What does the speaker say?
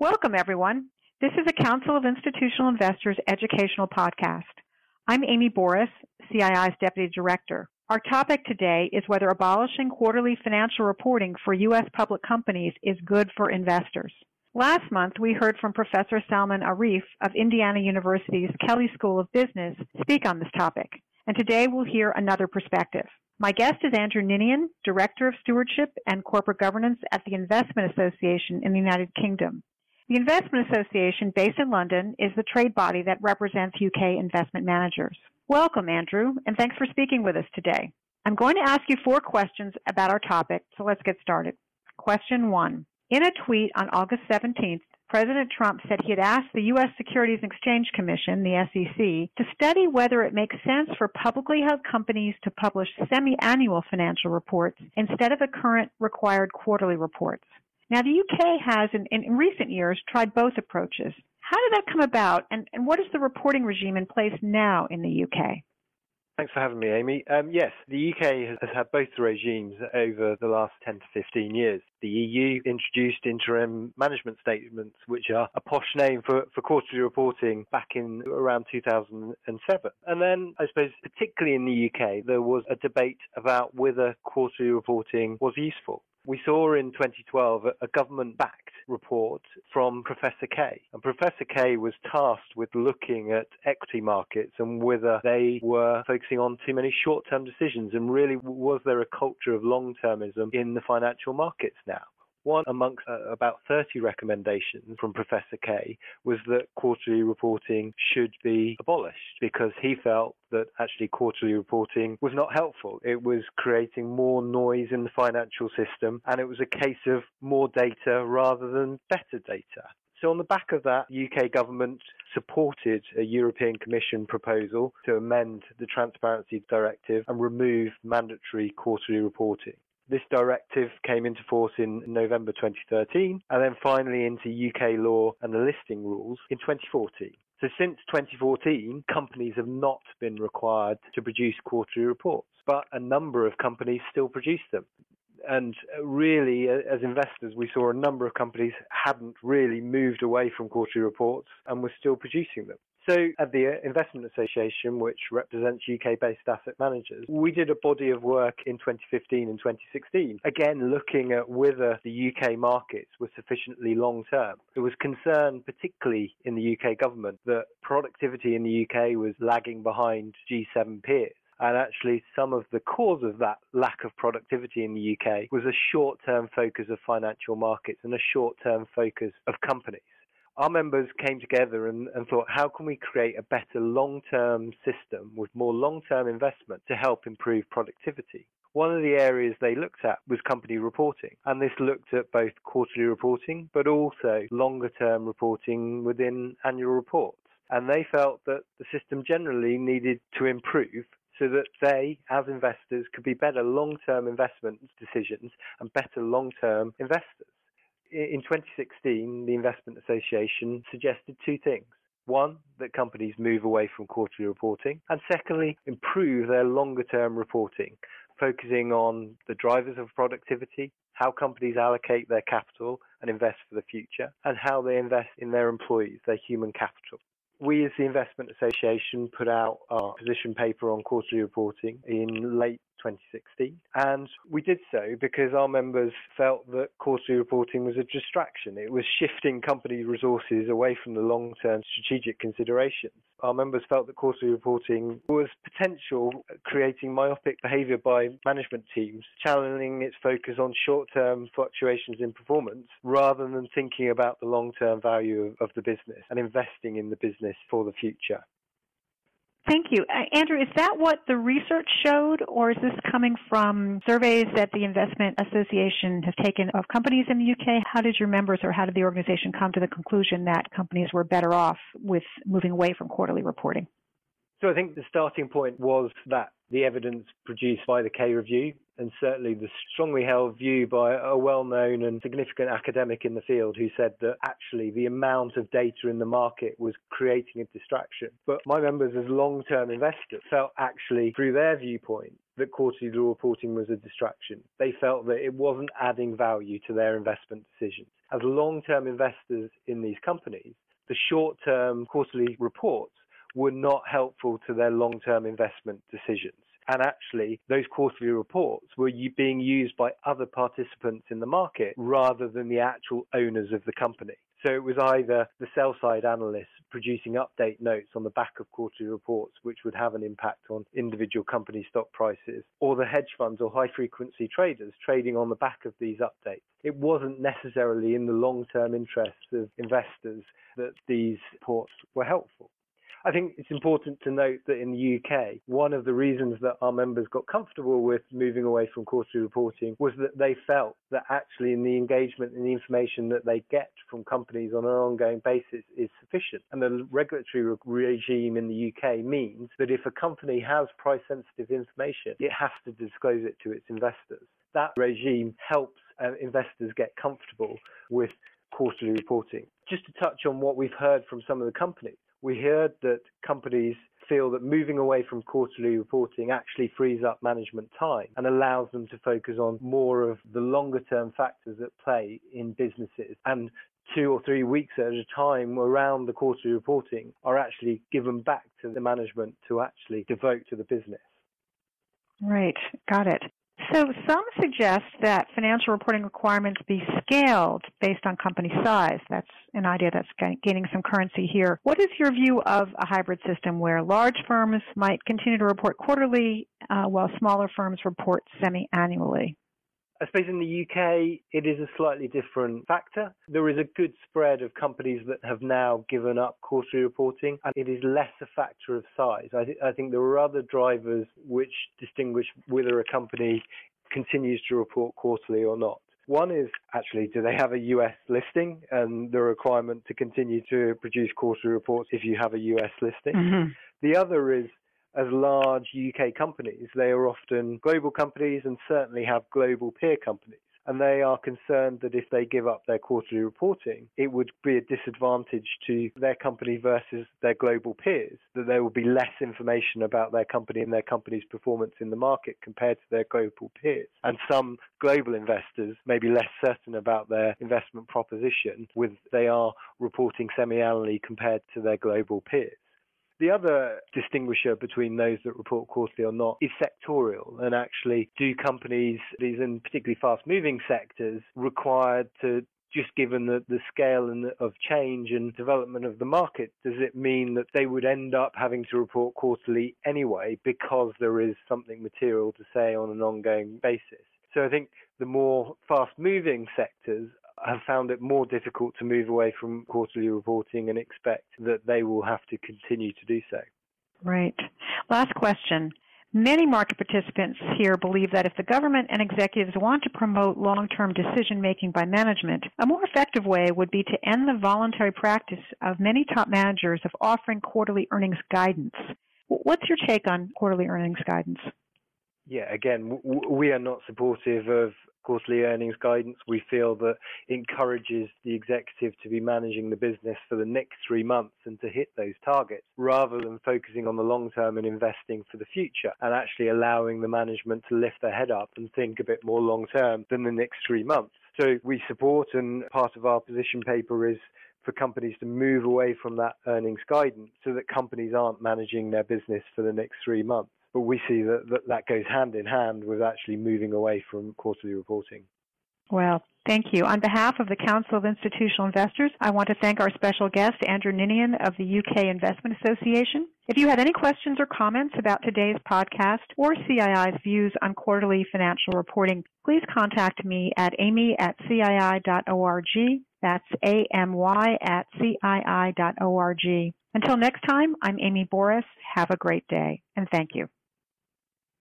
Welcome, everyone. This is a Council of Institutional Investors educational podcast. I'm Amy Borrus, CII's Deputy Director. Our topic today is whether abolishing quarterly financial reporting for U.S. public companies is good for investors. Last month, we heard from Professor Salman Arif of Indiana University's Kelley School of Business speak on this topic, and today we'll hear another perspective. My guest is Andrew Ninian, Director of Stewardship and Corporate Governance at the Investment Association in the United Kingdom. The Investment Association, based in London, is the trade body that represents UK investment managers. Welcome, Andrew, and thanks for speaking with us today. I'm going to ask you 4 questions about our topic, so let's get started. Question 1. In a tweet on August 17th, President Trump said he had asked the U.S. Securities and Exchange Commission, the SEC, to study whether it makes sense for publicly held companies to publish semi-annual financial reports instead of the current required quarterly reports. Now, the UK has, in recent years, tried both approaches. How did that come about, and what is the reporting regime in place now in the UK? Thanks for having me, Amy. Yes, the UK has had both regimes over the last 10 to 15 years. The EU introduced interim management statements, which are a posh name for quarterly reporting, back in around 2007. And then, I suppose, particularly in the UK, there was a debate about whether quarterly reporting was useful. We saw in 2012 a government-backed report from Professor Kay. And Professor Kay was tasked with looking at equity markets and whether they were focusing on too many short-term decisions, and really, was there a culture of long-termism in the financial markets now? One amongst about 30 recommendations from Professor Kay was that quarterly reporting should be abolished, because he felt that actually quarterly reporting was not helpful. It was creating more noise in the financial system, and it was a case of more data rather than better data. So on the back of that, the UK government supported a European Commission proposal to amend the Transparency Directive and remove mandatory quarterly reporting. This directive came into force in November 2013, and then finally into UK law and the listing rules in 2014. So since 2014, companies have not been required to produce quarterly reports, but a number of companies still produce them. And really, as investors, we saw a number of companies hadn't really moved away from quarterly reports and were still producing them. So at the Investment Association, which represents UK-based asset managers, we did a body of work in 2015 and 2016, again looking at whether the UK markets were sufficiently long-term. There was concern, particularly in the UK government, that productivity in the UK was lagging behind G7 peers. And actually, some of the cause of that lack of productivity in the UK was a short-term focus of financial markets and a short-term focus of companies. Our members came together and thought, how can we create a better long-term system with more long-term investment to help improve productivity? One of the areas they looked at was company reporting, and this looked at both quarterly reporting but also longer-term reporting within annual reports. And they felt that the system generally needed to improve so that they, as investors, could be better long-term investment decisions and better long-term investors. In 2016, the Investment Association suggested 2 things. One, that companies move away from quarterly reporting, and secondly, improve their longer-term reporting, focusing on the drivers of productivity, how companies allocate their capital and invest for the future, and how they invest in their employees, their human capital. We, as the Investment Association, put out our position paper on quarterly reporting in late 2016, and we did so because our members felt that quarterly reporting was a distraction. It was shifting company resources away from the long-term strategic considerations. Our members felt that quarterly reporting was potential creating myopic behaviour by management teams, channeling its focus on short-term fluctuations in performance rather than thinking about the long-term value of the business and investing in the business for the future. Thank you. Andrew, is that what the research showed, or is this coming from surveys that the Investment Association has taken of companies in the UK? How did your members, or how did the organization come to the conclusion that companies were better off with moving away from quarterly reporting? So I think the starting point was that the evidence produced by the Kay Review, and certainly the strongly held view by a well-known and significant academic in the field who said that actually the amount of data in the market was creating a distraction. But my members as long-term investors felt actually through their viewpoint that quarterly reporting was a distraction. They felt that it wasn't adding value to their investment decisions. As long-term investors in these companies, the short-term quarterly reports were not helpful to their long-term investment decisions. And actually, those quarterly reports were being used by other participants in the market rather than the actual owners of the company. So it was either the sell-side analysts producing update notes on the back of quarterly reports, which would have an impact on individual company stock prices, or the hedge funds or high-frequency traders trading on the back of these updates. It wasn't necessarily in the long-term interests of investors that these reports were helpful. I think it's important to note that in the UK, one of the reasons that our members got comfortable with moving away from quarterly reporting was that they felt that actually in the engagement and the information that they get from companies on an ongoing basis is sufficient. And the regulatory regime in the UK means that if a company has price-sensitive information, it has to disclose it to its investors. That regime helps investors get comfortable with quarterly reporting. Just to touch on what we've heard from some of the companies, we heard that companies feel that moving away from quarterly reporting actually frees up management time and allows them to focus on more of the longer-term factors at play in businesses. And 2 or 3 weeks at a time around the quarterly reporting are actually given back to the management to actually devote to the business. Right. Got it. So some suggest that financial reporting requirements be scaled based on company size. That's an idea that's gaining some currency here. What is your view of a hybrid system where large firms might continue to report quarterly while smaller firms report semi-annually? I suppose in the UK, it is a slightly different factor. There is a good spread of companies that have now given up quarterly reporting, and it is less a factor of size. I think there are other drivers which distinguish whether a company continues to report quarterly or not. One is actually, do they have a US listing and the requirement to continue to produce quarterly reports if you have a US listing? Mm-hmm. The other is, as large UK companies, they are often global companies and certainly have global peer companies. And they are concerned that if they give up their quarterly reporting, it would be a disadvantage to their company versus their global peers, that there will be less information about their company and their company's performance in the market compared to their global peers. And some global investors may be less certain about their investment proposition with they are reporting semi-annually compared to their global peers. The other distinguisher between those that report quarterly or not is sectorial, and actually do companies, these in particularly fast-moving sectors, required to, just given the scale and of change and development of the market, does it mean that they would end up having to report quarterly anyway because there is something material to say on an ongoing basis? So I think the more fast-moving sectors have found it more difficult to move away from quarterly reporting and expect that they will have to continue to do so. Right. Last question. Many market participants here believe that if the government and executives want to promote long-term decision-making by management, a more effective way would be to end the voluntary practice of many top managers of offering quarterly earnings guidance. What's your take on quarterly earnings guidance? Yeah, again, we are not supportive of quarterly earnings guidance. We feel that encourages the executive to be managing the business for the next 3 months and to hit those targets rather than focusing on the long term and investing for the future and actually allowing the management to lift their head up and think a bit more long term than the next 3 months. So we support, and part of our position paper is for companies to move away from that earnings guidance so that companies aren't managing their business for the next 3 months. But we see that goes hand in hand with actually moving away from quarterly reporting. Well, thank you. On behalf of the Council of Institutional Investors, I want to thank our special guest, Andrew Ninian of the UK Investment Association. If you have any questions or comments about today's podcast or CII's views on quarterly financial reporting, please contact me at amy@cii.org. That's AMY@cii.org. Until next time, I'm Amy Borrus. Have a great day, and thank you.